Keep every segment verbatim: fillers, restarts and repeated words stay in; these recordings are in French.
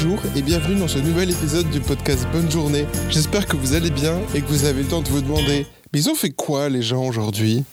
Bonjour et bienvenue dans ce nouvel épisode du podcast Bonne Journée. J'espère que vous allez bien et que vous avez le temps de vous demander « Mais ils ont fait quoi les gens aujourd'hui ?»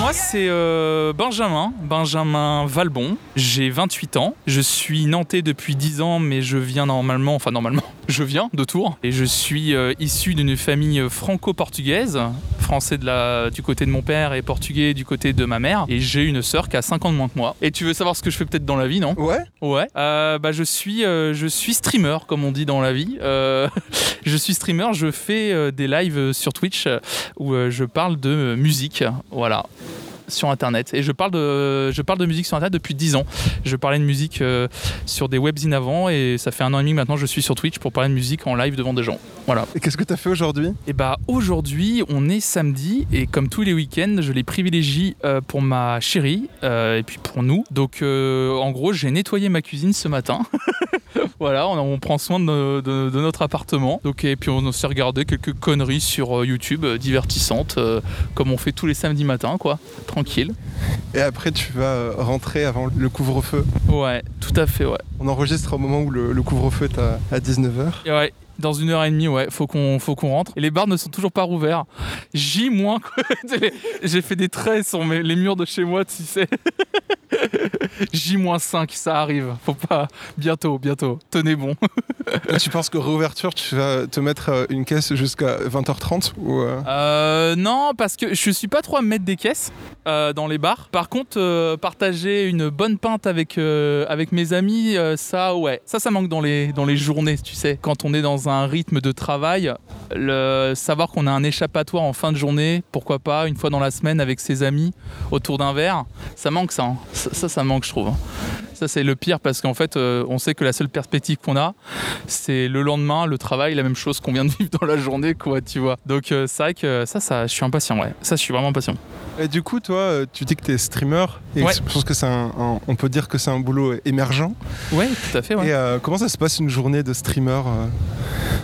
Moi, c'est euh, Benjamin, Benjamin Valbon. J'ai vingt-huit ans. Je suis nantais depuis dix ans, mais je viens normalement, enfin normalement, je viens de Tours. Et je suis euh, issu d'une famille franco-portugaise, français de la, du côté de mon père et portugais du côté de ma mère. Et j'ai une sœur qui a cinq ans de moins que moi. Et tu veux savoir ce que je fais peut-être dans la vie, non ? Ouais. Ouais. Euh, bah, je suis, euh, je suis streamer, comme on dit dans la vie. Euh, je suis streamer, je fais euh, des lives sur Twitch euh, où euh, je parle de euh, musique. Voilà. Sur internet, et je parle de je parle de musique sur internet depuis dix ans. Je parlais de musique euh, sur des webzines avant, et ça fait un an et demi maintenant je suis sur Twitch pour parler de musique en live devant des gens. Voilà. Et qu'est-ce que t'as fait aujourd'hui ? Et bah aujourd'hui on est samedi, et comme tous les week-ends je les privilégie euh, pour ma chérie euh, et puis pour nous. Donc euh, en gros j'ai nettoyé ma cuisine ce matin. Voilà, on, on prend soin de, de, de notre appartement. Donc, et puis on s'est regardé quelques conneries sur YouTube euh, divertissantes, euh, comme on fait tous les samedis matins, quoi. Tranquille. Et après, tu vas rentrer avant le couvre-feu. Ouais, tout à fait, ouais. On enregistre au moment où le, le couvre-feu est à, à dix-neuf heures. Et ouais. Dans une heure et demie, ouais, faut qu'on, faut qu'on rentre. Et les bars ne sont toujours pas rouverts. J- moins. J'ai fait des traits sur mes, les murs de chez moi, tu sais. J moins cinq, ça arrive. Faut pas. Bientôt, bientôt. Tenez bon. Tu penses que réouverture, tu vas te mettre une caisse jusqu'à vingt heures trente ou euh... Euh, non, parce que je suis pas trop à me mettre des caisses euh, dans les bars. Par contre, euh, partager une bonne pinte avec, euh, avec mes amis, euh, ça, ouais. Ça, ça manque dans les, dans les journées, tu sais. Quand on est dans un rythme de travail, le savoir qu'on a un échappatoire en fin de journée, pourquoi pas, une fois dans la semaine avec ses amis autour d'un verre, ça manque ça, hein. ça, ça, ça manque je trouve. Ça c'est le pire parce qu'en fait euh, on sait que la seule perspective qu'on a c'est le lendemain, le travail, la même chose qu'on vient de vivre dans la journée quoi, tu vois. Donc euh, c'est vrai que ça, ça je suis impatient, ouais. Ça je suis vraiment impatient. Et du coup toi tu dis que t'es streamer et ouais. Je pense que c'est un, un, on peut dire que c'est un boulot émergent. Ouais, tout à fait, ouais. Et euh, comment ça se passe une journée de streamer euh...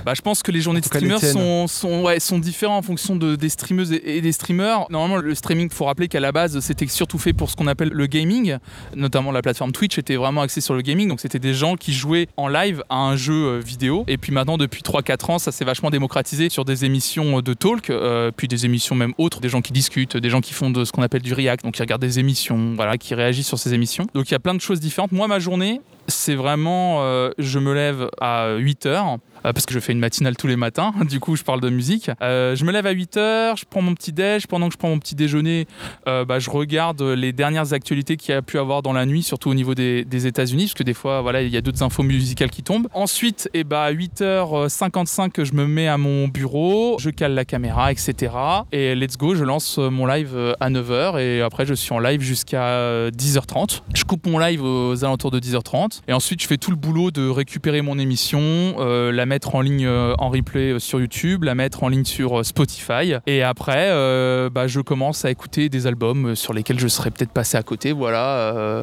Bah, je pense que les journées de streamers sont, sont, ouais, sont différentes en fonction de, des streameuses et, et des streamers. Normalement, le streaming, il faut rappeler qu'à la base, c'était surtout fait pour ce qu'on appelle le gaming. Notamment, la plateforme Twitch était vraiment axée sur le gaming. Donc, c'était des gens qui jouaient en live à un jeu vidéo. Et puis maintenant, depuis trois quatre ans, ça s'est vachement démocratisé sur des émissions de talk, euh, puis des émissions même autres, des gens qui discutent, des gens qui font de ce qu'on appelle du react, donc qui regardent des émissions, voilà, qui réagissent sur ces émissions. Donc, il y a plein de choses différentes. Moi, ma journée... c'est vraiment, euh, je me lève à huit heures, euh, parce que je fais une matinale tous les matins, du coup je parle de musique. Euh, je me lève à huit heures, je prends mon petit déj, pendant que je prends mon petit déjeuner, euh, bah, je regarde les dernières actualités qu'il y a pu avoir dans la nuit, surtout au niveau des, des États-Unis, parce que des fois, voilà, il y a d'autres infos musicales qui tombent. Ensuite, eh bah, à huit heures cinquante-cinq, je me mets à mon bureau, je cale la caméra, et cetera. Et let's go, je lance mon live à neuf heures, et après je suis en live jusqu'à dix heures trente. Je coupe mon live aux alentours de dix heures trente. Et ensuite, je fais tout le boulot de récupérer mon émission, euh, la mettre en ligne euh, en replay euh, sur YouTube, la mettre en ligne sur euh, Spotify. Et après, euh, bah, je commence à écouter des albums sur lesquels je serais peut-être passé à côté. Voilà. Euh,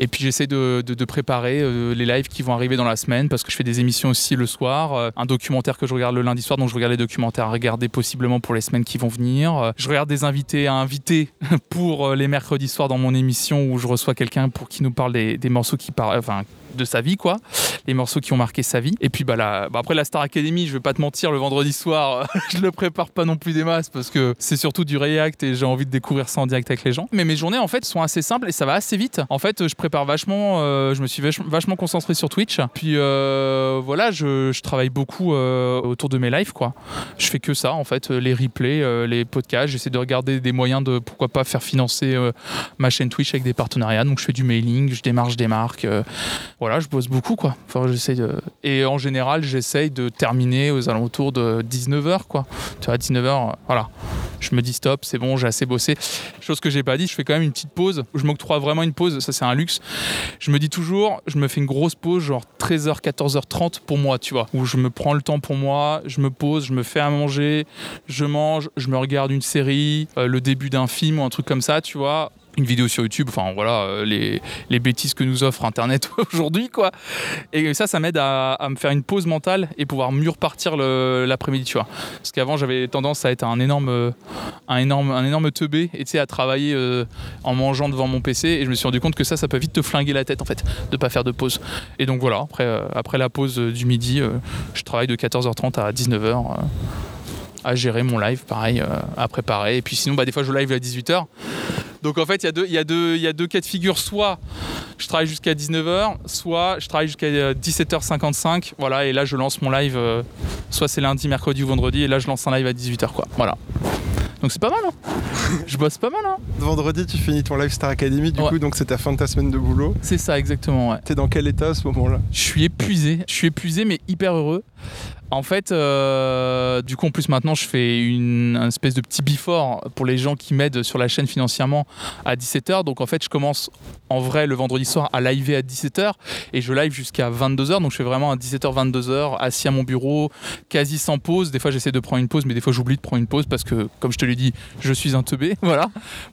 et puis, j'essaie de, de, de préparer euh, les lives qui vont arriver dans la semaine parce que je fais des émissions aussi le soir. Euh, un documentaire que je regarde le lundi soir, donc je regarde les documentaires à regarder possiblement pour les semaines qui vont venir. Euh, je regarde des invités à inviter pour euh, les mercredis soirs dans mon émission où je reçois quelqu'un pour qui nous parle des, des morceaux qui parlent. Enfin, de sa vie quoi, les morceaux qui ont marqué sa vie. Et puis bah, la, bah après la Star Academy, je vais pas te mentir, le vendredi soir je le prépare pas non plus des masses parce que c'est surtout du react et j'ai envie de découvrir ça en direct avec les gens. Mais mes journées en fait sont assez simples et ça va assez vite. En fait je prépare vachement, euh, je me suis vach- vachement concentré sur Twitch. Puis euh, voilà, je, je travaille beaucoup euh, autour de mes lives quoi. Je fais que ça en fait, les replays, euh, les podcasts, j'essaie de regarder des moyens de pourquoi pas faire financer euh, ma chaîne Twitch avec des partenariats. Donc je fais du mailing, je démarche des marques. Euh, Voilà, je bosse beaucoup, quoi. Enfin, j'essaye de... Et en général, j'essaye de terminer aux alentours de dix-neuf heures, quoi. Tu vois, dix-neuf heures, voilà. Je me dis stop, c'est bon, j'ai assez bossé. Chose que j'ai pas dit, je fais quand même une petite pause. Je m'octroie vraiment une pause, ça c'est un luxe. Je me dis toujours, je me fais une grosse pause, genre treize heures, quatorze heures trente pour moi, tu vois. Où je me prends le temps pour moi, je me pose, je me fais à manger, je mange, je me regarde une série, euh, le début d'un film ou un truc comme ça, tu vois. une vidéo sur YouTube, enfin voilà, les, les bêtises que nous offre Internet aujourd'hui, quoi. Et ça, ça m'aide à, à me faire une pause mentale et pouvoir mieux repartir le, l'après-midi, tu vois. Parce qu'avant, j'avais tendance à être un énorme, un énorme, un énorme teubé, et tu sais, à travailler euh, en mangeant devant mon P C, et je me suis rendu compte que ça, ça peut vite te flinguer la tête, en fait, de pas faire de pause. Et donc voilà, après, euh, après la pause euh, du midi, euh, je travaille de quatorze heures trente à dix-neuf heures. Euh, à gérer mon live, pareil, euh, à préparer. Et puis sinon, bah, des fois, je live à dix-huit heures. Donc en fait, il y a deux, y a deux, y a deux cas de figure. Soit je travaille jusqu'à dix-neuf heures, soit je travaille jusqu'à dix-sept heures cinquante-cinq. Voilà, et là, je lance mon live. Euh, soit c'est lundi, mercredi ou vendredi. Et là, je lance un live à dix-huit heures, quoi. Voilà. Donc c'est pas mal, hein. Je bosse pas mal, hein. Vendredi, tu finis ton live Star Academy, du ouais. coup, donc c'est ta fin de ta semaine de boulot. C'est ça, exactement, ouais. T'es dans quel état à ce moment-là ? Je suis épuisé. Je suis épuisé, mais hyper heureux. En fait, euh, du coup, en plus, maintenant, je fais une, une espèce de petit before pour les gens qui m'aident sur la chaîne financièrement à dix-sept heures. Donc, en fait, je commence en vrai le vendredi soir à liver à dix-sept heures et je live jusqu'à vingt-deux heures. Donc, je fais vraiment à dix-sept heures, vingt-deux heures, assis à mon bureau, quasi sans pause. Des fois, j'essaie de prendre une pause, mais des fois, j'oublie de prendre une pause parce que, comme je te l'ai dit, je suis un teubé. Voilà.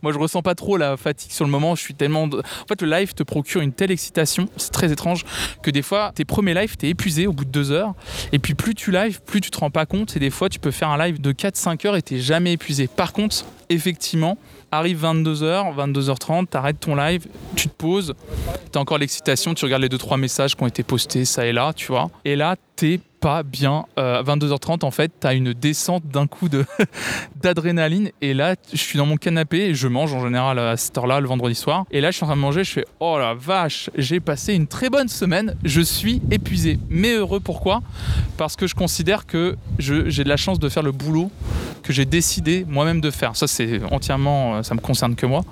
Moi, je ressens pas trop la fatigue sur le moment. Je suis tellement. De... En fait, le live te procure une telle excitation, c'est très étrange, que des fois, tes premiers lives, t'es épuisé au bout de deux heures. Et puis, plus tu tu live, plus tu te rends pas compte, et des fois tu peux faire un live de quatre à cinq heures et t'es jamais épuisé. Par contre, effectivement, arrive vingt-deux heures, vingt-deux heures trente, t'arrêtes ton live, tu te poses, t'as encore l'excitation, tu regardes les deux trois messages qui ont été postés, ça et là, tu vois. Et là, t'es pas bien. Euh, vingt-deux heures trente, en fait, t'as une descente d'un coup de d'adrénaline. Et là, je suis dans mon canapé et je mange en général à cette heure-là, le vendredi soir. Et là, je suis en train de manger, je fais « Oh la vache, j'ai passé une très bonne semaine, je suis épuisé. » Mais heureux, pourquoi ? Parce que je considère que je, j'ai de la chance de faire le boulot que j'ai décidé moi-même de faire. Ça, c'est entièrement, ça me concerne que moi.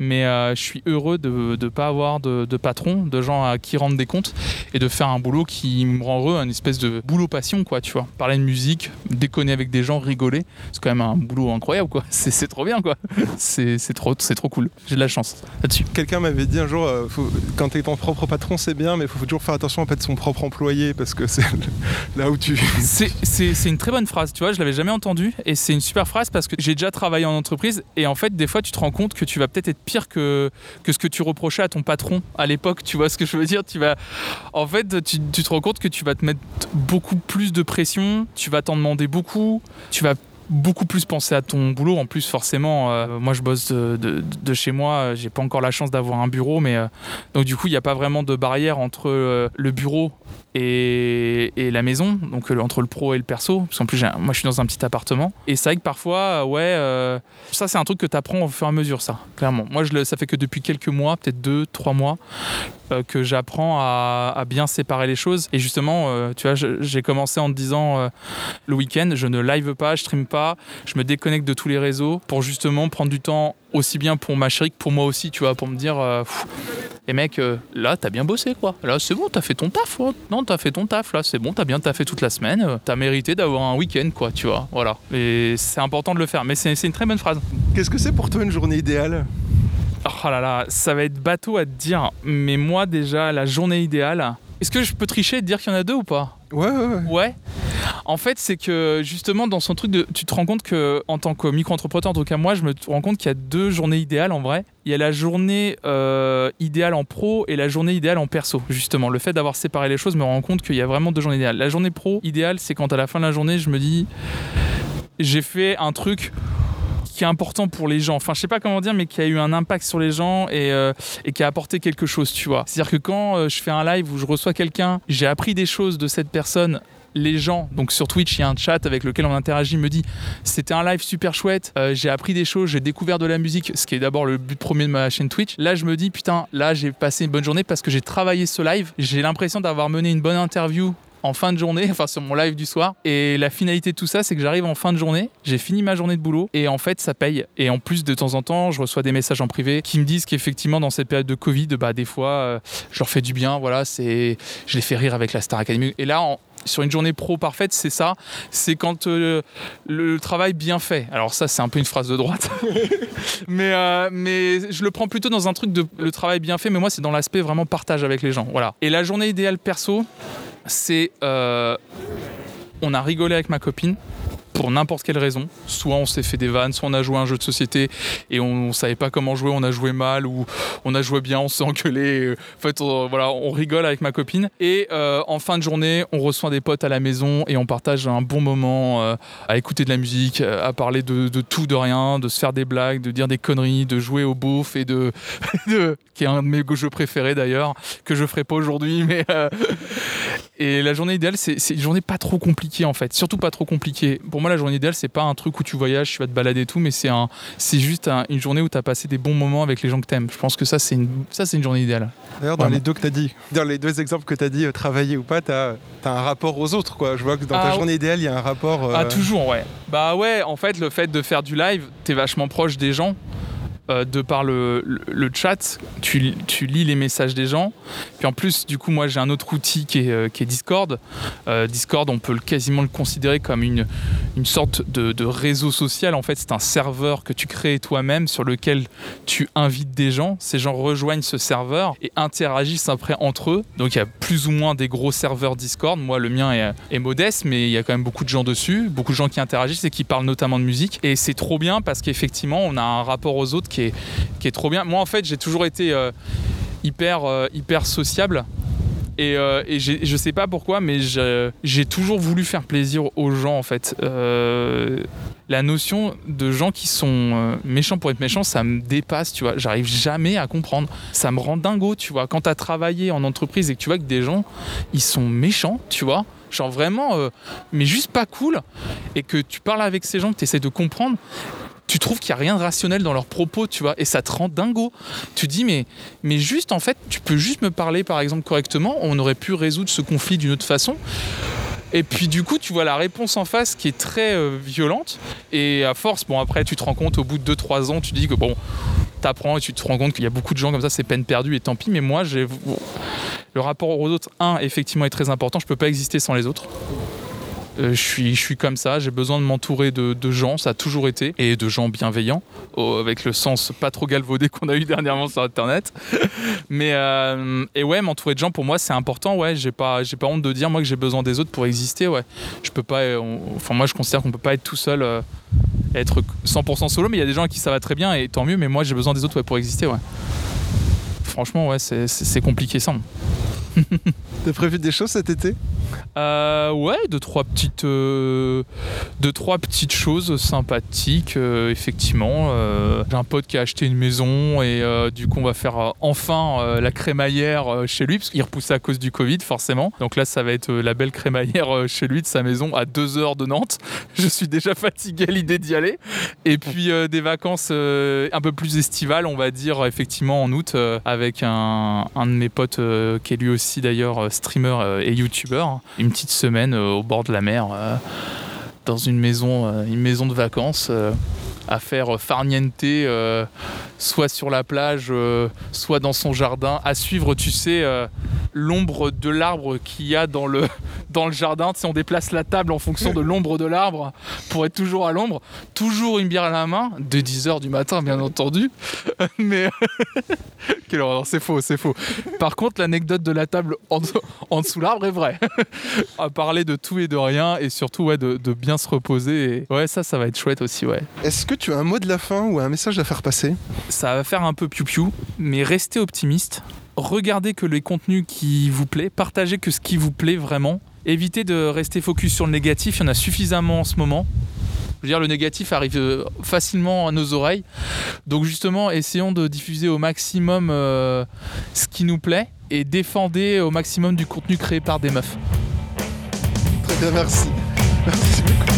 Mais euh, je suis heureux de ne pas avoir de, de patron, de gens à qui rendre des comptes et de faire un boulot qui me rend heureux, une espèce de boulot passion, quoi, tu vois. Parler de musique, déconner avec des gens, rigoler, c'est quand même un boulot incroyable, quoi. C'est, c'est trop bien, quoi. C'est, c'est, trop, c'est trop cool. J'ai de la chance là-dessus. Quelqu'un m'avait dit un jour, euh, faut, quand t'es ton propre patron, c'est bien, mais il faut toujours faire attention à pas être son propre employé parce que c'est le, là où tu... C'est, c'est, c'est une très bonne phrase, tu vois, je l'avais jamais entendue et c'est une super phrase parce que j'ai déjà travaillé en entreprise et en fait, des fois, tu te rends compte que tu vas peut-être être pire que, que ce que tu reprochais à ton patron à l'époque, tu vois ce que je veux dire. Tu vas... En fait, tu, tu te rends compte que tu vas te mettre beaucoup plus de pression, tu vas t'en demander beaucoup, tu vas beaucoup plus penser à ton boulot. En plus, forcément, euh, moi je bosse de, de, de chez moi, j'ai pas encore la chance d'avoir un bureau, mais euh, donc du coup il n'y a pas vraiment de barrière entre euh, le bureau et, et la maison, donc euh, entre le pro et le perso, parce qu'en plus j'ai, moi je suis dans un petit appartement et c'est vrai que parfois euh, ouais euh, ça c'est un truc que t'apprends au fur et à mesure, ça clairement. Moi je le, ça fait que depuis quelques mois, peut-être deux trois mois, euh, que j'apprends à, à bien séparer les choses. Et justement euh, tu vois, je, j'ai commencé en te disant euh, le week-end je ne live pas, je stream pas, je me déconnecte de tous les réseaux pour justement prendre du temps aussi bien pour ma chérie que pour moi aussi, tu vois, pour me dire euh, et mec, euh, là t'as bien bossé, quoi, là c'est bon, t'as fait ton taf, quoi. Non t'as fait ton taf, là c'est bon, t'as bien taffé toute la semaine, euh, t'as mérité d'avoir un week-end, quoi, tu vois, voilà. Et c'est important de le faire, mais c'est, c'est une très bonne phrase. Qu'est-ce que c'est pour toi une journée idéale ? Oh là là, ça va être bateau à te dire, mais moi déjà la journée idéale, est-ce que je peux tricher et te dire qu'il y en a deux ou pas ? Ouais, ouais, ouais. Ouais. En fait, c'est que justement, dans son truc, de, tu te rends compte que, en tant que micro-entrepreneur, en tout cas moi, je me rends compte qu'il y a deux journées idéales en vrai. Il y a la journée euh, idéale en pro et la journée idéale en perso, justement. Le fait d'avoir séparé les choses me rend compte qu'il y a vraiment deux journées idéales. La journée pro idéale, c'est quand à la fin de la journée, je me dis, j'ai fait un truc qui est important pour les gens, enfin je sais pas comment dire, mais qui a eu un impact sur les gens et, euh, et qui a apporté quelque chose, tu vois. C'est-à-dire que quand euh, je fais un live où je reçois quelqu'un, j'ai appris des choses de cette personne, les gens, donc sur Twitch, il y a un chat avec lequel on interagit, me dit c'était un live super chouette, euh, j'ai appris des choses, j'ai découvert de la musique, ce qui est d'abord le but premier de ma chaîne Twitch. Là, je me dis putain, là j'ai passé une bonne journée parce que j'ai travaillé ce live, j'ai l'impression d'avoir mené une bonne interview en fin de journée, enfin sur mon live du soir. Et la finalité de tout ça, c'est que j'arrive en fin de journée, j'ai fini ma journée de boulot et en fait ça paye. Et en plus, de temps en temps, je reçois des messages en privé qui me disent qu'effectivement dans cette période de Covid, bah des fois euh, je leur fais du bien, voilà, c'est, je les fais rire avec la Star Academy. Et là en... sur une journée pro parfaite, c'est ça, c'est quand euh, le travail bien fait. Alors ça, c'est un peu une phrase de droite, mais, euh, mais je le prends plutôt dans un truc de le travail bien fait, mais moi c'est dans l'aspect vraiment partage avec les gens, voilà. Et la journée idéale perso, c'est euh, on a rigolé avec ma copine pour n'importe quelle raison. Soit on s'est fait des vannes, soit on a joué à un jeu de société et on, on savait pas comment jouer, on a joué mal, ou on a joué bien, on s'est engueulé. En fait, on, voilà, on rigole avec ma copine. Et euh, en fin de journée, on reçoit des potes à la maison et on partage un bon moment euh, à écouter de la musique, à parler de, de tout, de rien, de se faire des blagues, de dire des conneries, de jouer au beauf et de... de qui est un de mes jeux préférés d'ailleurs, que je ferai pas aujourd'hui. Mais euh... Et la journée idéale, c'est, c'est une journée pas trop compliquée en fait. Surtout pas trop compliquée. Pour moi, la journée idéale, c'est pas un truc où tu voyages, tu vas te balader et tout, mais c'est, un, c'est juste un, une journée où tu as passé des bons moments avec les gens que tu aimes. Je pense que ça, c'est une, ça, c'est une journée idéale. D'ailleurs, dans Vraiment. les deux que tu as dit, dans les deux exemples que tu as dit, euh, travailler ou pas, tu as un rapport aux autres, quoi. Je vois que dans ah, ta journée idéale, il y a un rapport. Euh... Ah, toujours, ouais. Bah ouais, en fait, le fait de faire du live, tu es vachement proche des gens. Euh, de par le, le, le chat, tu, tu lis les messages des gens. Puis en plus, du coup, moi, j'ai un autre outil qui est, euh, qui est Discord. Euh, Discord, on peut le, quasiment le considérer comme une, une sorte de, de réseau social. En fait, c'est un serveur que tu crées toi-même sur lequel tu invites des gens. Ces gens rejoignent ce serveur et interagissent après entre eux. Donc, il y a plus ou moins des gros serveurs Discord. Moi, le mien est, est modeste, mais il y a quand même beaucoup de gens dessus. Beaucoup de gens qui interagissent et qui parlent notamment de musique. Et c'est trop bien parce qu'effectivement, on a un rapport aux autres qui Qui est, qui est trop bien. Moi en fait j'ai toujours été euh, hyper euh, hyper sociable et, euh, et j'ai, je sais pas pourquoi, mais j'ai, j'ai toujours voulu faire plaisir aux gens en fait. Euh, la notion de gens qui sont euh, méchants pour être méchants, ça me dépasse, tu vois. J'arrive jamais à comprendre. Ça me rend dingo, tu vois. Quand t'as travaillé en entreprise et que tu vois que des gens ils sont méchants, tu vois. Genre vraiment, euh, mais juste pas cool, et que tu parles avec ces gens, que t'essaies de comprendre. Tu trouves qu'il n'y a rien de rationnel dans leurs propos, tu vois, et ça te rend dingo. Tu dis, mais, mais juste, en fait, tu peux juste me parler, par exemple, correctement, on aurait pu résoudre ce conflit d'une autre façon. Et puis du coup, tu vois la réponse en face qui est très euh, violente, et à force, bon, après, tu te rends compte, au bout de deux trois ans, tu dis que, bon, t'apprends et tu te rends compte qu'il y a beaucoup de gens comme ça, c'est peine perdue, et tant pis, mais moi, j'ai... le rapport aux autres, un, effectivement, est très important, je peux pas exister sans les autres. Euh, je, suis, je suis comme ça, j'ai besoin de m'entourer de, de gens, ça a toujours été, et de gens bienveillants, oh, avec le sens pas trop galvaudé qu'on a eu dernièrement sur internet. Mais euh, et ouais, m'entourer de gens pour moi c'est important, ouais, j'ai pas, j'ai pas honte de dire moi que j'ai besoin des autres pour exister, ouais. Je peux pas, on, enfin moi je considère qu'on peut pas être tout seul, euh, être cent pour cent solo, mais il y a des gens à qui ça va très bien et tant mieux, mais moi j'ai besoin des autres ouais, pour exister, ouais. Franchement, ouais, c'est, c'est, c'est compliqué ça. T'as prévu des choses cet été ? euh, Ouais, deux trois petites, euh, deux trois petites choses sympathiques. Euh, effectivement, euh, j'ai un pote qui a acheté une maison et euh, du coup on va faire euh, enfin euh, la crémaillère euh, chez lui parce qu'il repoussait à cause du Covid forcément. Donc là, ça va être euh, la belle crémaillère euh, chez lui de sa maison à deux heures de Nantes. Je suis déjà fatigué à l'idée d'y aller. Et puis euh, des vacances euh, un peu plus estivales, on va dire effectivement en août euh, avec un, un de mes potes euh, qui est lui aussi. aussi d'ailleurs streamer et youtubeur, une petite semaine au bord de la mer dans une maison une maison de vacances à faire farniente, soit sur la plage soit dans son jardin, à suivre tu sais l'ombre de l'arbre qu'il y a dans le, dans le jardin, tu sais on déplace la table en fonction de l'ombre de l'arbre pour être toujours à l'ombre, toujours une bière à la main, de dix heures du matin bien entendu, mais quelle horreur, c'est faux, c'est faux. Par contre, l'anecdote de la table en, en dessous de l'arbre est vraie. À parler de tout et de rien, et surtout ouais, de, de bien se reposer. Et... ouais, ça, ça va être chouette aussi, ouais. Est-ce que tu as un mot de la fin ou un message à faire passer ? Ça va faire un peu piou-piou, mais restez optimiste. Regardez que les contenus qui vous plaît, partagez que ce qui vous plaît vraiment. Évitez de rester focus sur le négatif, il y en a suffisamment en ce moment. Je veux dire, le négatif arrive facilement à nos oreilles. Donc justement, essayons de diffuser au maximum euh, ce qui nous plaît et défendez au maximum du contenu créé par des meufs. Très bien, merci. Merci beaucoup.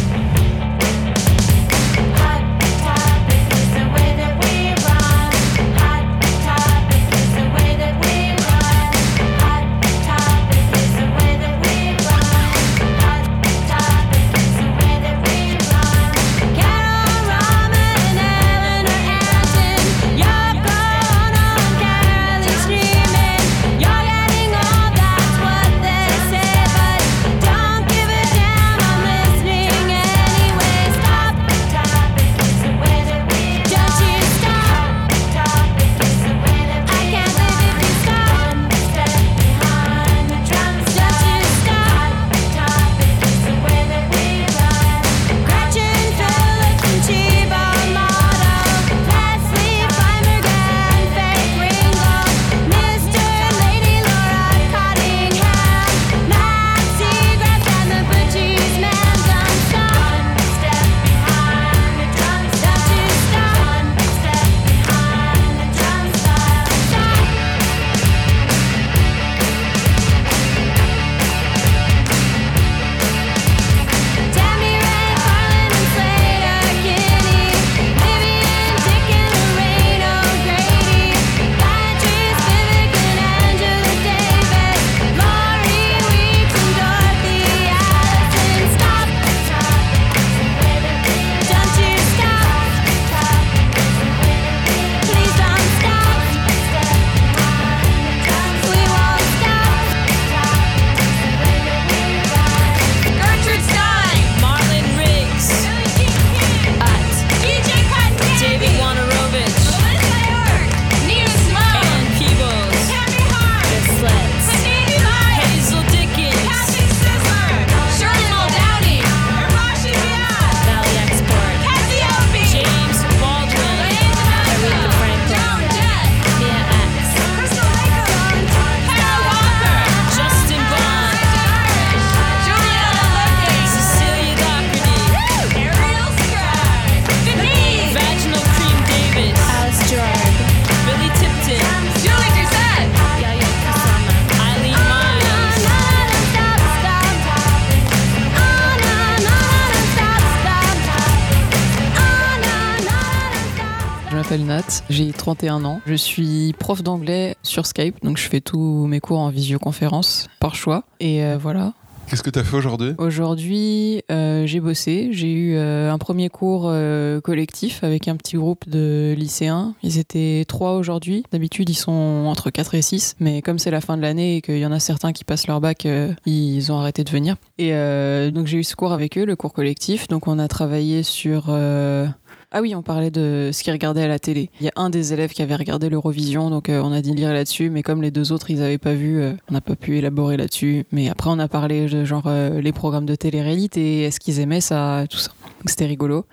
m'appelle Nat, j'ai trente et un ans. Je suis prof d'anglais sur Skype, donc je fais tous mes cours en visioconférence par choix. Et euh, voilà. Qu'est-ce que tu as fait aujourd'hui ? Aujourd'hui, euh, j'ai bossé. J'ai eu euh, un premier cours euh, collectif avec un petit groupe de lycéens. Ils étaient trois aujourd'hui. D'habitude, ils sont entre quatre et six. Mais comme c'est la fin de l'année et qu'il y en a certains qui passent leur bac, euh, ils ont arrêté de venir. Et euh, donc, j'ai eu ce cours avec eux, le cours collectif. Donc, on a travaillé sur... Euh Ah oui, on parlait de ce qu'ils regardaient à la télé. Il y a un des élèves qui avait regardé l'Eurovision, donc euh, on a dit lire là-dessus, mais comme les deux autres, ils n'avaient pas vu, euh, on n'a pas pu élaborer là-dessus. Mais après, on a parlé de genre euh, les programmes de télé-réalité, est-ce qu'ils aimaient ça, tout ça. Donc c'était rigolo.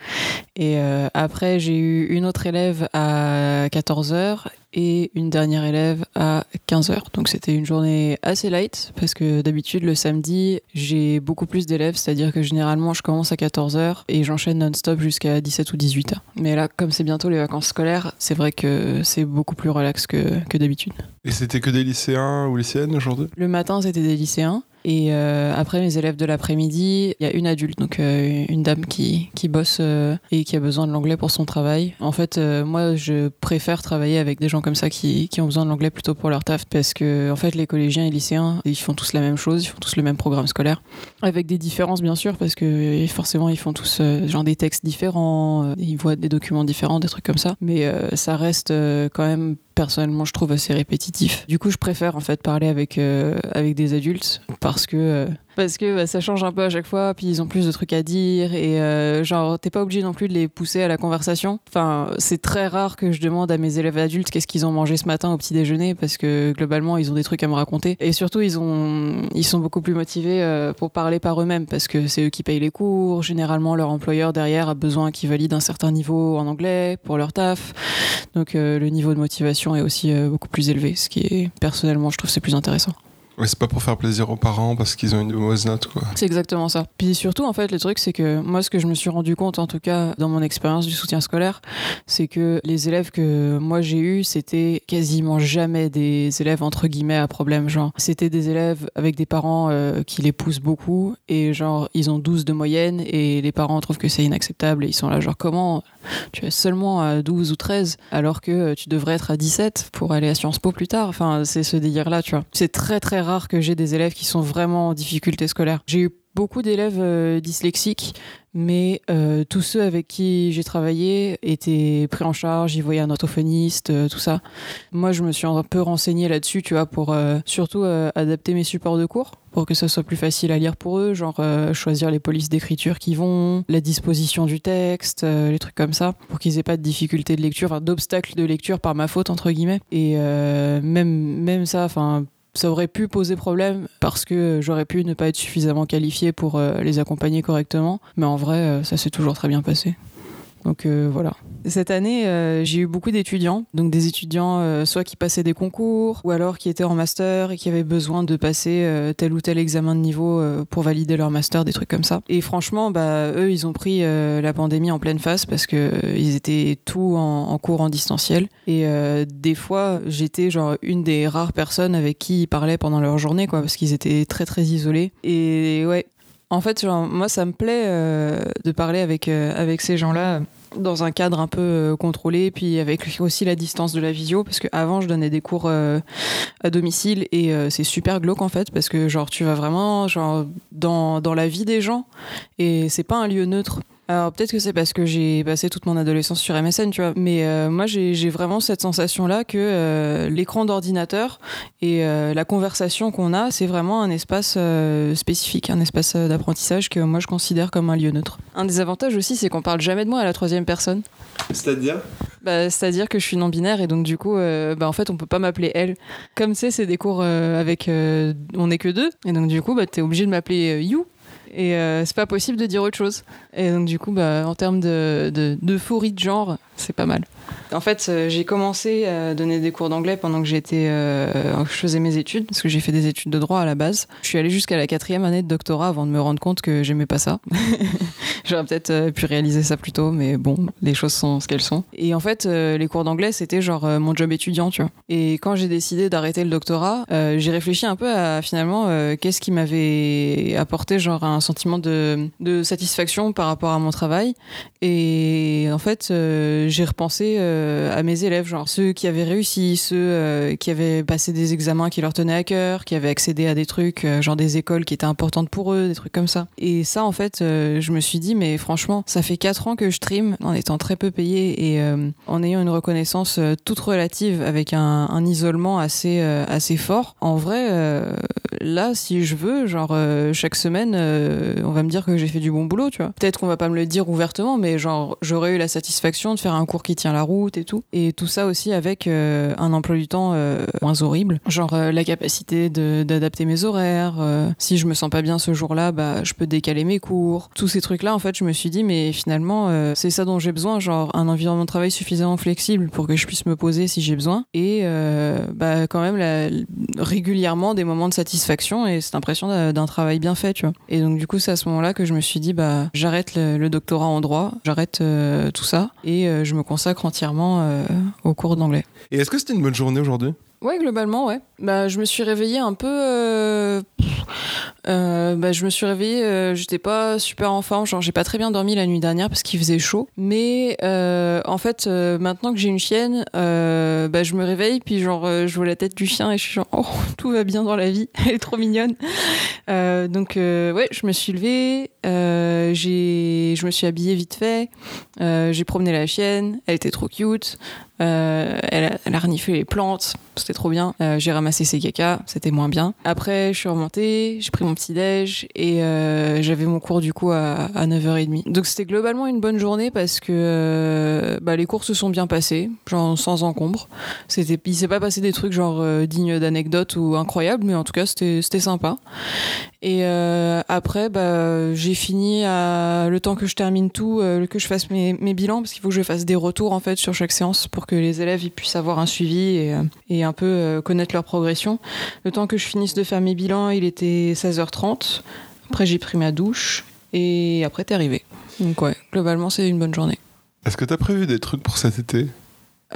Et euh, après, j'ai eu une autre élève à quatorze heures et une dernière élève à quinze heures. Donc c'était une journée assez light, parce que d'habitude, le samedi, j'ai beaucoup plus d'élèves, c'est-à-dire que généralement, je commence à quatorze heures et j'enchaîne non-stop jusqu'à dix-sept ou dix-huit heures. Mais là, comme c'est bientôt les vacances scolaires, c'est vrai que c'est beaucoup plus relax que, que d'habitude. Et c'était que des lycéens ou lycéennes aujourd'hui ? Le matin, c'était des lycéens. Et euh, après, mes élèves de l'après-midi, il y a une adulte, donc euh, une dame qui, qui bosse euh, et qui a besoin de l'anglais pour son travail. En fait, euh, moi, je préfère travailler avec des gens comme ça qui, qui ont besoin de l'anglais plutôt pour leur taf, parce que en fait, les collégiens et lycéens, ils font tous la même chose, ils font tous le même programme scolaire, avec des différences, bien sûr, parce que forcément, ils font tous euh, genre des textes différents, euh, ils voient des documents différents, des trucs comme ça. Mais euh, ça reste euh, quand même... personnellement, je trouve assez répétitif. Du coup, je préfère en fait parler avec euh, avec des adultes parce que euh, parce que bah, ça change un peu à chaque fois. Puis ils ont plus de trucs à dire et euh, genre t'es pas obligé non plus de les pousser à la conversation. Enfin, c'est très rare que je demande à mes élèves adultes qu'est-ce qu'ils ont mangé ce matin au petit déjeuner parce que globalement ils ont des trucs à me raconter et surtout ils ont ils sont beaucoup plus motivés euh, pour parler par eux-mêmes parce que c'est eux qui payent les cours. Généralement, leur employeur derrière a besoin qu'ils valident un certain niveau en anglais pour leur taf. Donc euh, le niveau de motivation est aussi beaucoup plus élevé, ce qui est personnellement je trouve c'est plus intéressant. Ouais, c'est pas pour faire plaisir aux parents parce qu'ils ont une mauvaise note quoi. C'est exactement ça. Puis surtout en fait le truc c'est que moi ce que je me suis rendu compte en tout cas dans mon expérience du soutien scolaire, c'est que les élèves que moi j'ai eu, c'était quasiment jamais des élèves entre guillemets à problème genre. C'était des élèves avec des parents euh, qui les poussent beaucoup et genre ils ont douze de moyenne et les parents trouvent que c'est inacceptable et ils sont là genre comment tu es seulement à douze ou treize alors que tu devrais être à dix-sept pour aller à Sciences Po plus tard. Enfin, c'est ce délire là, tu vois. C'est très très rare que j'ai des élèves qui sont vraiment en difficulté scolaire. J'ai eu beaucoup d'élèves euh, dyslexiques, mais euh, tous ceux avec qui j'ai travaillé étaient pris en charge, ils voyaient un orthophoniste, euh, tout ça. Moi, je me suis un peu renseignée là-dessus, tu vois, pour euh, surtout euh, adapter mes supports de cours, pour que ça soit plus facile à lire pour eux, genre euh, choisir les polices d'écriture qui vont, la disposition du texte, euh, les trucs comme ça, pour qu'ils aient pas de difficultés de lecture, enfin, d'obstacles de lecture par ma faute, entre guillemets. Et euh, même, même ça, enfin... ça aurait pu poser problème parce que j'aurais pu ne pas être suffisamment qualifiée pour les accompagner correctement. Mais en vrai, ça s'est toujours très bien passé. Donc euh, voilà. Cette année, euh, j'ai eu beaucoup d'étudiants. Donc des étudiants euh, soit qui passaient des concours ou alors qui étaient en master et qui avaient besoin de passer euh, tel ou tel examen de niveau euh, pour valider leur master, des trucs comme ça. Et franchement, bah, eux, ils ont pris euh, la pandémie en pleine face parce que euh, ils étaient tous en, en cours en distanciel. Et euh, des fois, j'étais genre une des rares personnes avec qui ils parlaient pendant leur journée, quoi, parce qu'ils étaient très très isolés. Et ouais. En fait, genre, moi, ça me plaît euh, de parler avec, euh, avec ces gens-là dans un cadre un peu euh, contrôlé, puis avec aussi la distance de la visio, parce qu'avant, je donnais des cours euh, à domicile, et euh, c'est super glauque, en fait, parce que genre, tu vas vraiment genre, dans, dans la vie des gens, et c'est pas un lieu neutre. Alors peut-être que c'est parce que j'ai passé toute mon adolescence sur M S N, tu vois, mais euh, moi j'ai, j'ai vraiment cette sensation-là que euh, l'écran d'ordinateur et euh, la conversation qu'on a, c'est vraiment un espace euh, spécifique, un espace d'apprentissage que moi je considère comme un lieu neutre. Un des avantages aussi, c'est qu'on parle jamais de moi à la troisième personne. C'est-à-dire ? Bah, c'est-à-dire que je suis non-binaire et donc du coup, euh, bah, en fait, on peut pas m'appeler elle. Comme c'est, c'est des cours euh, avec... Euh, on n'est que deux, et donc du coup, bah, t'es obligé de m'appeler euh, you. Et euh, c'est pas possible de dire autre chose. Et donc du coup, bah, en termes de, de, de euphorie de genre, c'est pas mal. En fait, euh, j'ai commencé à donner des cours d'anglais pendant que j'étais, euh, je faisais mes études, parce que j'ai fait des études de droit à la base. Je suis allée jusqu'à la quatrième année de doctorat avant de me rendre compte que j'aimais pas ça. J'aurais peut-être euh, pu réaliser ça plus tôt, mais bon, les choses sont ce qu'elles sont. Et en fait, euh, les cours d'anglais, c'était genre euh, mon job étudiant, tu vois. Et quand j'ai décidé d'arrêter le doctorat, euh, j'ai réfléchi un peu à finalement euh, qu'est-ce qui m'avait apporté genre un sentiment de, de satisfaction par rapport à mon travail. Et en fait, euh, j'ai repensé euh, à mes élèves, genre ceux qui avaient réussi, ceux euh, qui avaient passé des examens qui leur tenaient à cœur, qui avaient accédé à des trucs, euh, genre des écoles qui étaient importantes pour eux, des trucs comme ça. Et ça, en fait, euh, je me suis dit, mais franchement, ça fait quatre ans que je stream en étant très peu payée et euh, en ayant une reconnaissance euh, toute relative avec un, un isolement assez, euh, assez fort. En vrai, euh, là, si je veux, genre euh, chaque semaine, euh, on va me dire que j'ai fait du bon boulot, tu vois. Peut-être qu'on va pas me le dire ouvertement, mais genre j'aurais eu la satisfaction de faire un cours qui tient la route et tout. Et tout ça aussi avec euh, un emploi du temps euh, moins horrible. Genre euh, la capacité de, d'adapter mes horaires. Euh, si je me sens pas bien ce jour-là, bah je peux décaler mes cours. Tous ces trucs-là, en fait, je me suis dit, mais finalement, euh, c'est ça dont j'ai besoin, genre un environnement de travail suffisamment flexible pour que je puisse me poser si j'ai besoin. Et euh, bah quand même la, régulièrement des moments de satisfaction et cette impression d'un, d'un travail bien fait, tu vois. Et donc du coup, c'est à ce moment-là que je me suis dit, bah j'arrête le, le doctorat en droit, j'arrête euh, tout ça et euh, je me consacre entièrement euh, aux cours d'anglais. Et est-ce que c'était une bonne journée aujourd'hui ? Ouais, globalement, ouais. Bah, je me suis réveillée un peu... Euh... Euh, bah, je me suis réveillée, euh, j'étais pas super en forme, genre j'ai pas très bien dormi la nuit dernière parce qu'il faisait chaud. Mais euh, en fait, euh, maintenant que j'ai une chienne, euh, bah, je me réveille, puis genre euh, je vois la tête du chien et je suis genre, oh, tout va bien dans la vie, elle est trop mignonne. Euh, donc euh, ouais, je me suis levée, euh, j'ai... je me suis habillée vite fait, euh, j'ai promené la chienne, elle était trop cute. Euh, elle, a, elle a reniflé les plantes, c'était trop bien. Euh, j'ai ramassé ses caca, c'était moins bien. Après, je suis remontée, j'ai pris mon petit-déj et euh, j'avais mon cours du coup à, à neuf heures trente. Donc c'était globalement une bonne journée parce que euh, bah, les cours se sont bien passés, genre sans encombre. C'était, il s'est pas passé des trucs genre euh, dignes d'anecdotes ou incroyables, mais en tout cas c'était, c'était sympa. Et euh, après, bah, j'ai fini à, le temps que je termine tout, euh, que je fasse mes, mes bilans, parce qu'il faut que je fasse des retours en fait sur chaque séance pour que les élèves ils puissent avoir un suivi et, et un peu euh, connaître leur progression. Le temps que je finisse de faire mes bilans, il était seize heures trente. Après, j'ai pris ma douche et après, t'es arrivé. Donc ouais, globalement, c'est une bonne journée. Est-ce que t'as prévu des trucs pour cet été ?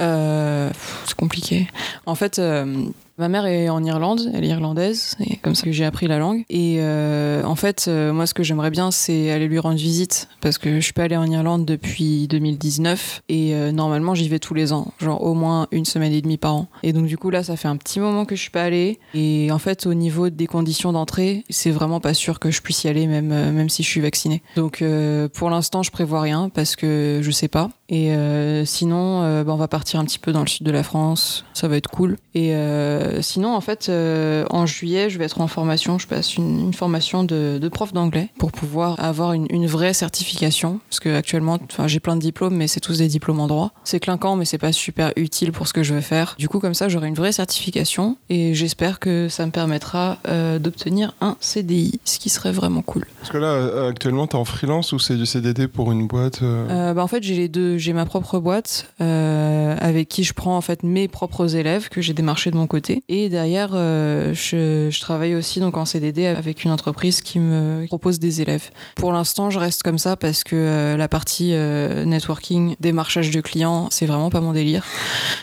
euh, pff, C'est compliqué. En fait... Euh, Ma mère est en Irlande, elle est irlandaise, et comme ça que j'ai appris la langue. Et euh, en fait, euh, moi, ce que j'aimerais bien, c'est aller lui rendre visite, parce que je suis pas allée en Irlande depuis deux mille dix-neuf, et euh, normalement, j'y vais tous les ans, genre au moins une semaine et demie par an. Et donc, du coup, là, ça fait un petit moment que je suis pas allée, et en fait, au niveau des conditions d'entrée, c'est vraiment pas sûr que je puisse y aller, même, euh, même si je suis vaccinée. Donc, euh, pour l'instant, je prévois rien, parce que je sais pas. Et euh, sinon, euh, bah, on va partir un petit peu dans le sud de la France, ça va être cool. Et... Euh, Sinon, en fait, euh, en juillet, je vais être en formation. Je passe une, une formation de, de prof d'anglais pour pouvoir avoir une, une vraie certification. Parce qu'actuellement, j'ai plein de diplômes, mais c'est tous des diplômes en droit. C'est clinquant, mais c'est pas super utile pour ce que je veux faire. Du coup, comme ça, j'aurai une vraie certification et j'espère que ça me permettra euh, d'obtenir un C D I, ce qui serait vraiment cool. Parce que là, actuellement, t'es en freelance ou c'est du C D D pour une boîte euh... Euh, bah, en fait, j'ai les deux. J'ai ma propre boîte euh, avec qui je prends en fait mes propres élèves que j'ai démarchés de mon côté. Et derrière, euh, je, je travaille aussi donc en C D D avec une entreprise qui me propose des élèves. Pour l'instant, je reste comme ça parce que euh, la partie euh, networking, démarchage de clients, c'est vraiment pas mon délire.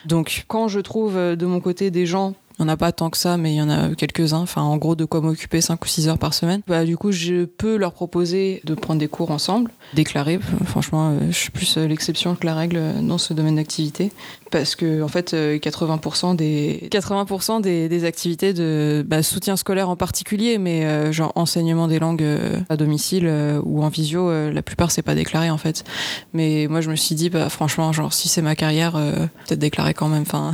Donc, quand je trouve euh, de mon côté des gens... Il n'y en a pas tant que ça, mais il y en a quelques-uns. Enfin, en gros, de quoi m'occuper cinq ou six heures par semaine. Bah, du coup, je peux leur proposer de prendre des cours ensemble, déclarer. Franchement, je suis plus l'exception que la règle dans ce domaine d'activité. Parce que, en fait, quatre-vingts pour cent des, quatre-vingts pour cent des, des activités de bah, soutien scolaire en particulier, mais euh, genre enseignement des langues euh, à domicile euh, ou en visio, euh, la plupart, c'est pas déclaré, en fait. Mais moi, je me suis dit, bah, franchement, genre, si c'est ma carrière, euh, peut-être déclarer quand même. Enfin.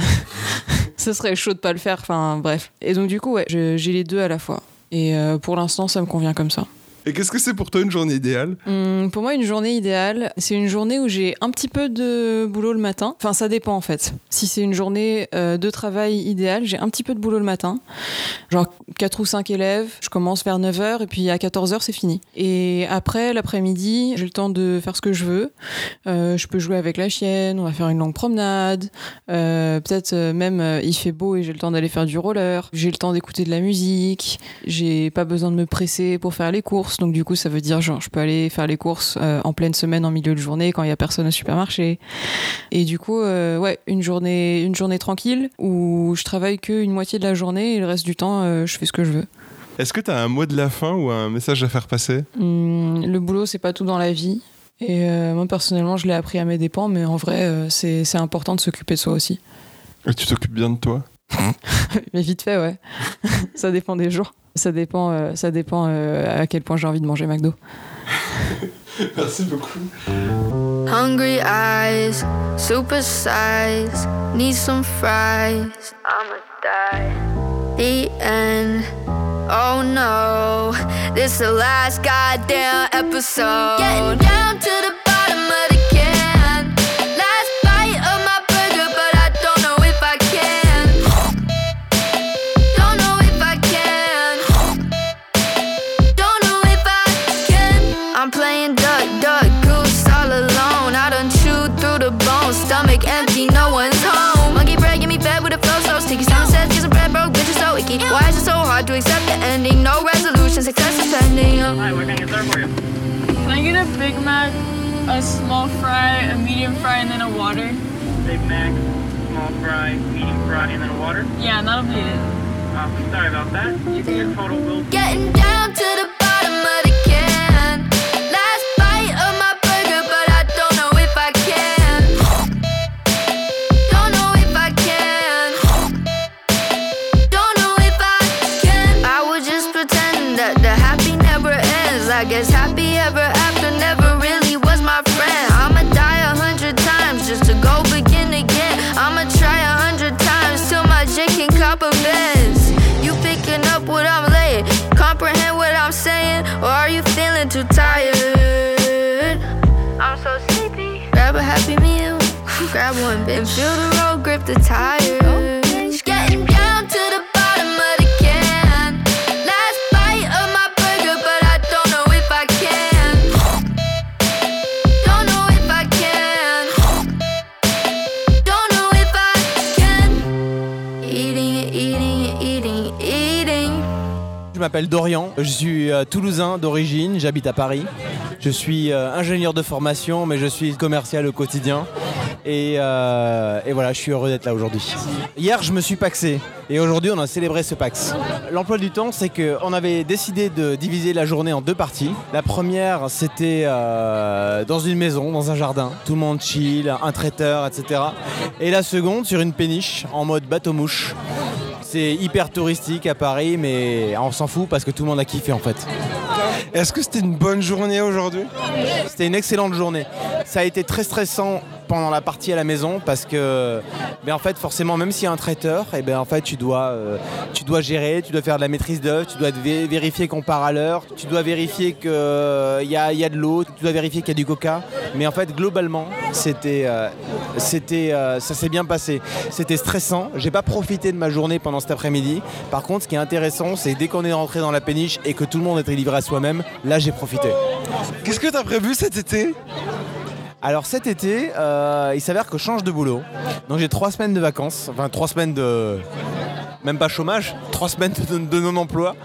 Ce serait chaud de pas le faire, enfin bref. Et donc du coup, ouais, je, j'ai les deux à la fois. Et euh, pour l'instant, ça me convient comme ça. Et qu'est-ce que c'est pour toi une journée idéale ? Hum, pour moi, une journée idéale, c'est une journée où j'ai un petit peu de boulot le matin. Enfin, ça dépend en fait. Si c'est une journée euh, de travail idéale, j'ai un petit peu de boulot le matin. Genre quatre ou cinq élèves, je commence vers neuf heures et puis à quatorze heures, c'est fini. Et après, l'après-midi, j'ai le temps de faire ce que je veux. Euh, je peux jouer avec la chienne, on va faire une longue promenade. Euh, peut-être euh, même euh, il fait beau et j'ai le temps d'aller faire du roller. J'ai le temps d'écouter de la musique. J'ai pas besoin de me presser pour faire les courses. Donc du coup, ça veut dire genre je peux aller faire les courses euh, en pleine semaine, en milieu de journée, quand il y a personne au supermarché. Et du coup, euh, ouais, une journée, une journée tranquille où je travaille qu'une moitié de la journée et le reste du temps, euh, je fais ce que je veux. Est-ce que tu as un mot de la fin ou un message à faire passer ? Mmh, le boulot, c'est pas tout dans la vie. Et euh, moi, personnellement, je l'ai appris à mes dépens, mais en vrai, euh, c'est, c'est important de s'occuper de soi aussi. Et tu t'occupes bien de toi ? Mais vite fait, ouais. Ça dépend des jours. Ça dépend, euh, ça dépend euh, à quel point j'ai envie de manger McDo. Merci beaucoup. Hungry eyes, super size, need some fries, I'ma die. The end. Oh no, this the last goddamn episode. Getting down to the bottom of the can. Last bite of my burger, but I don't know if I can. Don't know if I can. Don't know if I can. I'm playing duck, duck, goose all alone. I done chewed through the bone, stomach empty, no one's home. Monkey bread, get me fed with a flow so sticky. Someone says, get some bread, broke bitches so icky. Why is it so hard to accept the ending? No resolution, success is pending. All right, we're gonna get there for you. Can I get a Big Mac, a small fry, a medium fry, and then a water? Big Mac, small fry, medium fry, and then a water? Yeah, and that'll be it. Awesome, sorry about that. You can your total will. Getting down to the bottom of the can. Last bite of my burger, but I don't know if I can. Don't know if I can. Don't know if I can. I would just pretend that the happy never ends. I guess happy ever after never really was my friend. I'ma die a hundred times just to go begin again. I'ma try a hundred times till my dick can comprehend. You picking up what I'm laying? Comprehend what I'm saying? Or are you feeling too tired? I'm so sleepy. Grab a happy meal. Grab one, bitch. And feel the road, grip the tire. Just getting down to the bottom of the can. Last bite of my burger, but I don't know if I can. Don't know if I can. Don't know if I can. Eating, eating, eating, eating. Je m'appelle Dorian, je suis euh, toulousain d'origine, j'habite à Paris. Je suis euh, ingénieur de formation, mais je suis commercial au quotidien. Et, euh, et voilà, je suis heureux d'être là aujourd'hui. Hier, je me suis paxé. Et aujourd'hui, on a célébré ce pax. L'emploi du temps, c'est qu'on avait décidé de diviser la journée en deux parties. La première, c'était euh, dans une maison, dans un jardin. Tout le monde chill, un traiteur, et cetera. Et la seconde, sur une péniche, en mode bateau-mouche. C'est hyper touristique à Paris, mais on s'en fout parce que tout le monde a kiffé en fait. Est-ce que c'était une bonne journée aujourd'hui ? C'était une excellente journée. Ça a été très stressant pendant la partie à la maison parce que ben en fait forcément même s'il y a un traiteur et ben en fait tu dois euh, tu dois gérer, tu dois faire de la maîtrise d'œuvre, tu dois vé- vérifier qu'on part à l'heure, tu dois vérifier qu'il y a, y a de l'eau, tu dois vérifier qu'il y a du coca. Mais en fait globalement c'était euh, c'était euh, ça s'est bien passé. C'était stressant. J'ai pas profité de ma journée pendant cet après-midi. Par contre ce qui est intéressant c'est dès qu'on est rentré dans la péniche et que tout le monde était livré à soi-même, là j'ai profité. Qu'est-ce que t'as prévu cet été ? Alors cet été, euh, il s'avère que je change de boulot. Donc j'ai trois semaines de vacances, enfin trois semaines de... Même pas chômage, trois semaines de, de non-emploi.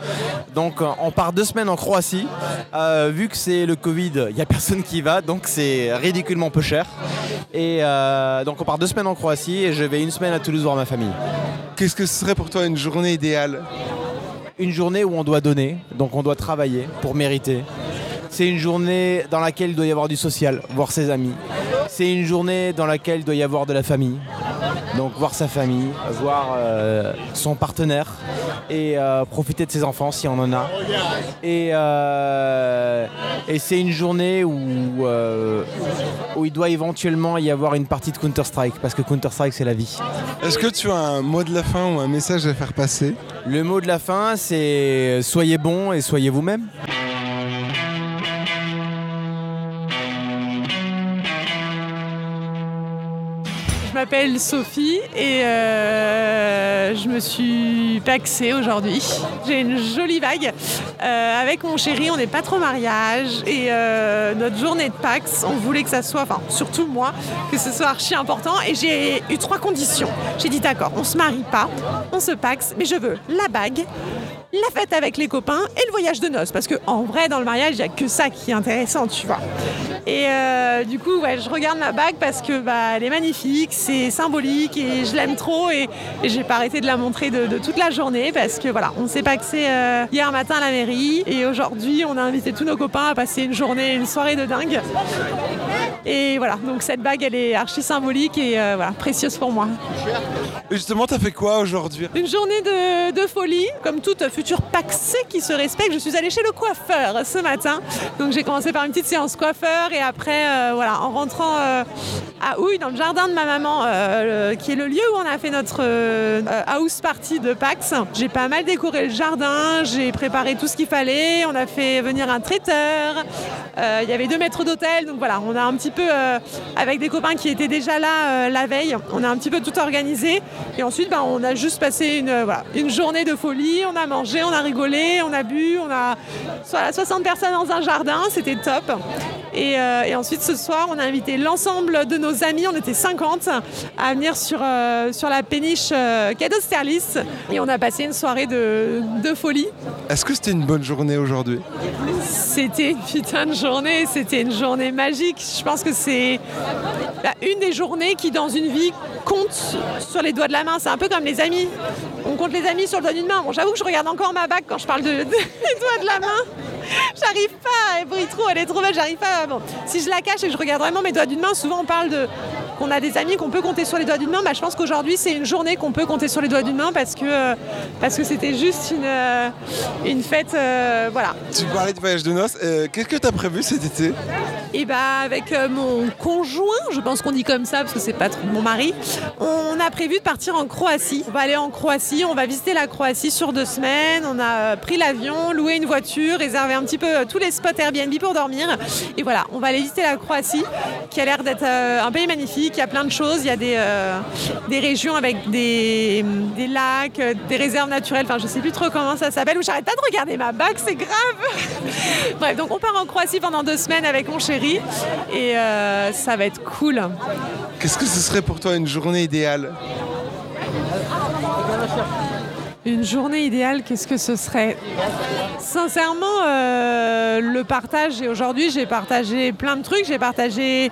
Donc on part deux semaines en Croatie. Euh, vu que c'est le Covid, il n'y a personne qui va, donc c'est ridiculement peu cher. Et euh, donc on part deux semaines en Croatie et je vais une semaine à Toulouse voir ma famille. Qu'est-ce que ce serait pour toi une journée idéale ? Une journée où on doit donner, donc on doit travailler pour mériter. C'est une journée dans laquelle il doit y avoir du social, voir ses amis. C'est une journée dans laquelle il doit y avoir de la famille. Donc voir sa famille, voir euh, son partenaire et euh, profiter de ses enfants si on en a. Et, euh, et c'est une journée où, euh, où il doit éventuellement y avoir une partie de Counter-Strike parce que Counter-Strike c'est la vie. Est-ce que tu as un mot de la fin ou un message à faire passer ? Le mot de la fin c'est soyez bon et soyez vous-même. Je m'appelle Sophie et euh, je me suis paxée aujourd'hui. J'ai une jolie vague. Euh, avec mon chéri, on n'est pas trop mariage et euh, notre journée de Pax, on voulait que ça soit, enfin surtout moi, que ce soit archi important et j'ai eu trois conditions. J'ai dit d'accord, on se marie pas, on se paxe, mais je veux la bague, la fête avec les copains et le voyage de noces. Parce qu'en vrai, dans le mariage, il n'y a que ça qui est intéressant, tu vois. Et euh, du coup, ouais, je regarde ma bague parce que bah, elle est magnifique, c'est symbolique et je l'aime trop. Et, et j'ai pas arrêté de la montrer de, de toute la journée parce que voilà, on s'est paxé euh, hier matin à la mairie. Et aujourd'hui, on a invité tous nos copains à passer une journée, une soirée de dingue. Et voilà, donc cette bague, elle est archi symbolique et euh, voilà, précieuse pour moi. Et justement, t'as fait quoi aujourd'hui ? Une journée de, de folie, comme toute future paxée qui se respecte. Je suis allée chez le coiffeur ce matin. Donc j'ai commencé par une petite séance coiffeur et après, euh, voilà, en rentrant euh, à Houille, dans le jardin de ma maman, euh, le, qui est le lieu où on a fait notre euh, house party de Pax. J'ai pas mal décoré le jardin, j'ai préparé tout ce qu'il fallait, on a fait venir un traiteur. Euh, il y avait deux maîtres d'hôtel, donc voilà, on a un petit peu, euh, avec des copains qui étaient déjà là euh, la veille, on a un petit peu tout organisé. Et ensuite, bah, on a juste passé une, euh, voilà, une journée de folie, on a mangé, on a rigolé, on a bu, on a voilà, soixante personnes dans un jardin, c'était top. Et, euh, et ensuite, ce soir, on a invité l'ensemble de nos amis, on était cinquante, à venir sur, euh, sur la péniche euh, quai d'Austerlitz. Et on a passé une soirée de, de folie. Est-ce que c'était une bonne journée aujourd'hui ? C'était une putain de journée, c'était une journée magique. Je pense que c'est bah, une des journées qui, dans une vie, compte sur les doigts de la main. C'est un peu comme les amis. On compte les amis sur le doigt d'une main. Bon, j'avoue que je regarde encore ma bague quand je parle de, de, des doigts de la main. J'arrive pas, elle brille trop, elle est trop belle, j'arrive pas. Bon, si je la cache et que je regarde vraiment mes doigts d'une main, souvent on parle de qu'on a des amis qu'on peut compter sur les doigts d'une main. Bah, je pense qu'aujourd'hui, c'est une journée qu'on peut compter sur les doigts d'une main parce que, euh, parce que c'était juste une, euh, une fête. Euh, voilà. Tu parlais de voyage de noces. Euh, qu'est-ce que tu as prévu cet été ? Et bah, avec euh, mon conjoint, je pense qu'on dit comme ça parce que c'est pas trop mon mari, on a prévu de partir en Croatie. On va aller en Croatie, on va visiter la Croatie sur deux semaines. On a euh, pris l'avion, loué une voiture, réservé un petit peu euh, tous les spots Airbnb pour dormir. Et voilà, on va aller visiter la Croatie qui a l'air d'être euh, un pays magnifique. Il y a plein de choses, il y a des, euh, des régions avec des, des lacs, des réserves naturelles, enfin je sais plus trop comment ça s'appelle, où j'arrête pas de regarder ma bague, c'est grave. Bref, donc on part en Croatie pendant deux semaines avec mon chéri et euh, ça va être cool. Qu'est-ce que ce serait pour toi une journée idéale ? Une journée idéale, qu'est-ce que ce serait ? Sincèrement, euh, le partage. Et aujourd'hui, j'ai partagé plein de trucs. J'ai partagé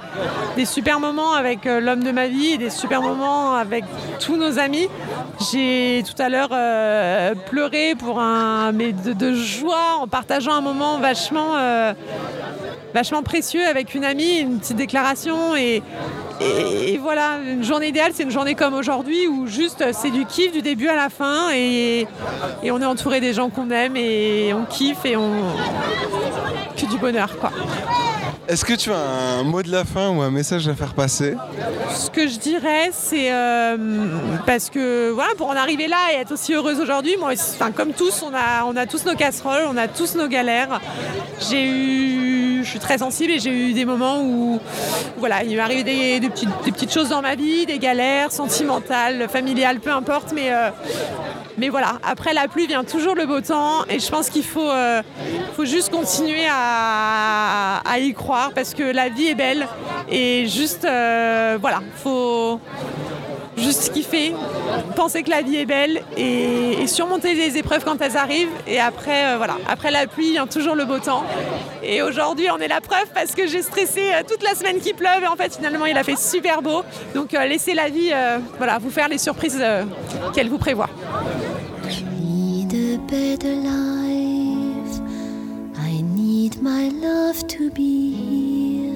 des super moments avec euh, l'homme de ma vie, des super moments avec tous nos amis. J'ai tout à l'heure euh, pleuré pour un, mais de, de joie en partageant un moment vachement, euh, vachement précieux avec une amie, une petite déclaration et. Et, et voilà, une journée idéale, c'est une journée comme aujourd'hui où juste c'est du kiff du début à la fin et, et on est entouré des gens qu'on aime et on kiffe et on... que du bonheur, quoi. Est-ce que tu as un mot de la fin ou un message à faire passer ? Ce que je dirais, c'est euh, parce que voilà, pour en arriver là et être aussi heureuse aujourd'hui, moi, enfin, comme tous, on a, on a tous nos casseroles, on a tous nos galères. J'ai eu, je suis très sensible et j'ai eu des moments où voilà, il m'est arrivé des, des, petites, des petites choses dans ma vie, des galères sentimentales, familiales, peu importe, mais. Euh, Mais voilà, après la pluie vient toujours le beau temps et je pense qu'il faut, euh, faut juste continuer à, à y croire parce que la vie est belle et juste, euh, voilà, faut juste kiffer, penser que la vie est belle et, et surmonter les épreuves quand elles arrivent et après, euh, voilà, après la pluie vient toujours le beau temps et aujourd'hui on est la preuve parce que j'ai stressé toute la semaine qu'il pleuve et en fait finalement il a fait super beau donc euh, laissez la vie euh, voilà, vous faire les surprises euh, qu'elle vous prévoit. I need a better life. I need my love to be here.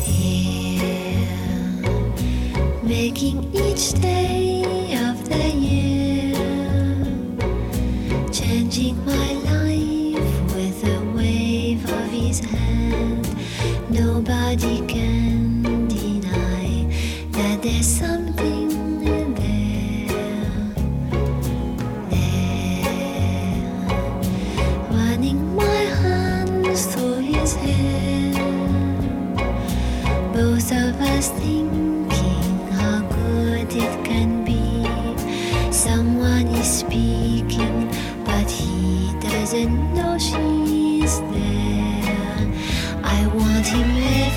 Here, making each day of the year, changing my life. Hand. Nobody can deny that there's something there, there, running my hands through his hair, both of us thinking how good it can be, someone is speaking, but he doesn't know she's there. I want him.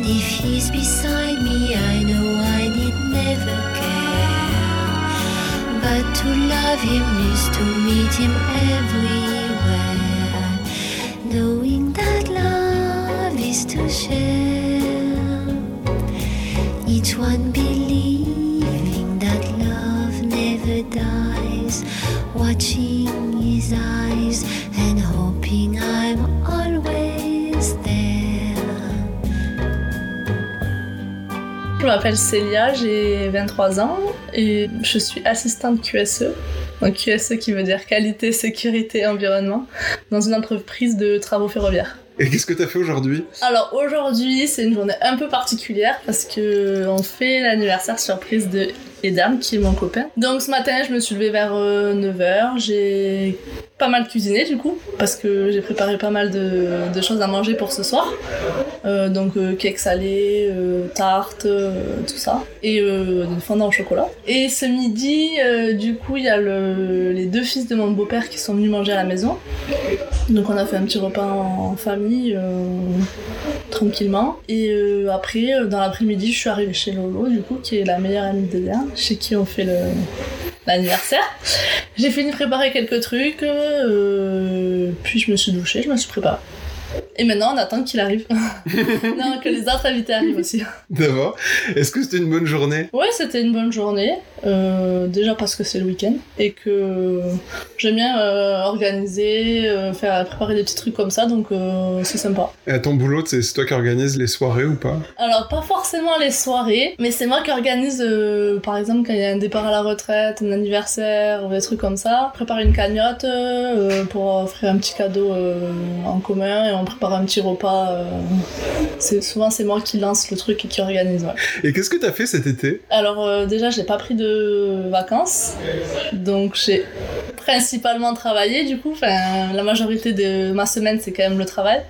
Daddy, if he's beside me, I know I did never care. But to love him is to meet him everywhere, knowing that love is to share. Each one believing that love never dies, watching his eyes and hoping I'm always there. Je m'appelle Célia, j'ai vingt-trois ans et je suis assistante Q S E, donc Q S E qui veut dire qualité, sécurité, environnement, dans une entreprise de travaux ferroviaires. Et qu'est-ce que t'as fait aujourd'hui ? Alors aujourd'hui, c'est une journée un peu particulière parce qu'on fait l'anniversaire surprise de Edam, qui est mon copain. Donc ce matin, je me suis levée vers neuf heures, j'ai pas mal cuisiné du coup, parce que j'ai préparé pas mal de, de choses à manger pour ce soir. Euh, donc euh, cake salé, euh, tarte, euh, tout ça, et euh, des fondants au chocolat. Et ce midi, euh, du coup, il y a le, les deux fils de mon beau-père qui sont venus manger à la maison. Donc on a fait un petit repas en, en famille, euh, tranquillement. Et euh, après, euh, dans l'après-midi, je suis arrivée chez Lolo, du coup, qui est la meilleure amie de Léa, chez qui on fait le, l'anniversaire. J'ai fini de préparer quelques trucs, euh, puis je me suis douchée, je me suis préparée. Et maintenant, on attend qu'il arrive. Non, que les autres invités arrivent aussi. D'abord, est-ce que c'était une bonne journée ? Ouais, c'était une bonne journée. Euh, déjà parce que c'est le week-end et que j'aime bien euh, organiser, euh, faire préparer des petits trucs comme ça, donc euh, c'est sympa. Et à ton boulot, c'est, c'est toi qui organise les soirées ou pas ? Alors, pas forcément les soirées, mais c'est moi qui organise, euh, par exemple, quand il y a un départ à la retraite, un anniversaire, ou des trucs comme ça. Préparer une cagnotte euh, pour offrir un petit cadeau euh, en commun et on prépare un petit repas. Euh... C'est, souvent, c'est moi qui lance le truc et qui organise. Ouais. Et qu'est-ce que t'as fait cet été ? Alors, euh, déjà, j'ai pas pris de vacances, donc j'ai principalement travaillé, du coup. Enfin, la majorité de ma semaine, c'est quand même le travail.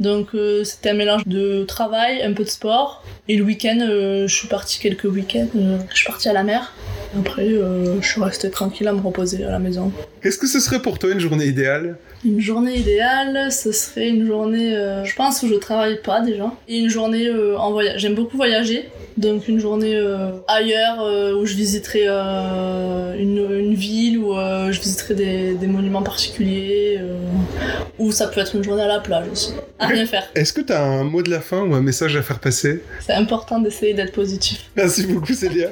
Donc, euh, c'était un mélange de travail, un peu de sport. Et le week-end, euh, je suis partie quelques week-ends. Euh, je suis partie à la mer. Après, euh, je suis restée tranquille à me reposer à la maison. Qu'est-ce que ce serait pour toi une journée idéale ? Une journée idéale, ce serait une journée, euh, je pense, où je travaille pas déjà. Et une journée euh, en voyage. J'aime beaucoup voyager, donc une journée euh, ailleurs euh, où je visiterai euh, une, une ville, où euh, je visiterai des, des monuments particuliers, euh, ou ça peut être une journée à la plage aussi. À rien faire. Est-ce que t'as un mot de la fin ou un message à faire passer ? C'est important d'essayer d'être positif. Merci beaucoup, Célia.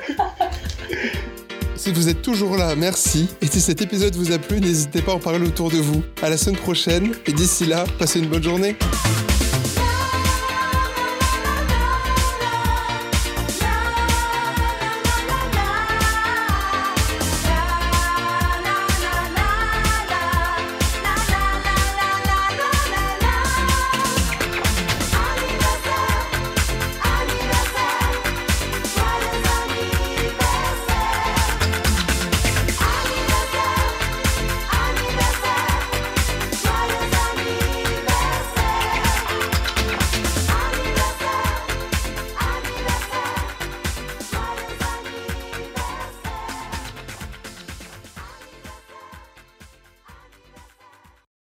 Si vous êtes toujours là, merci. Et si cet épisode vous a plu, n'hésitez pas à en parler autour de vous. À la semaine prochaine, et d'ici là, passez une bonne journée.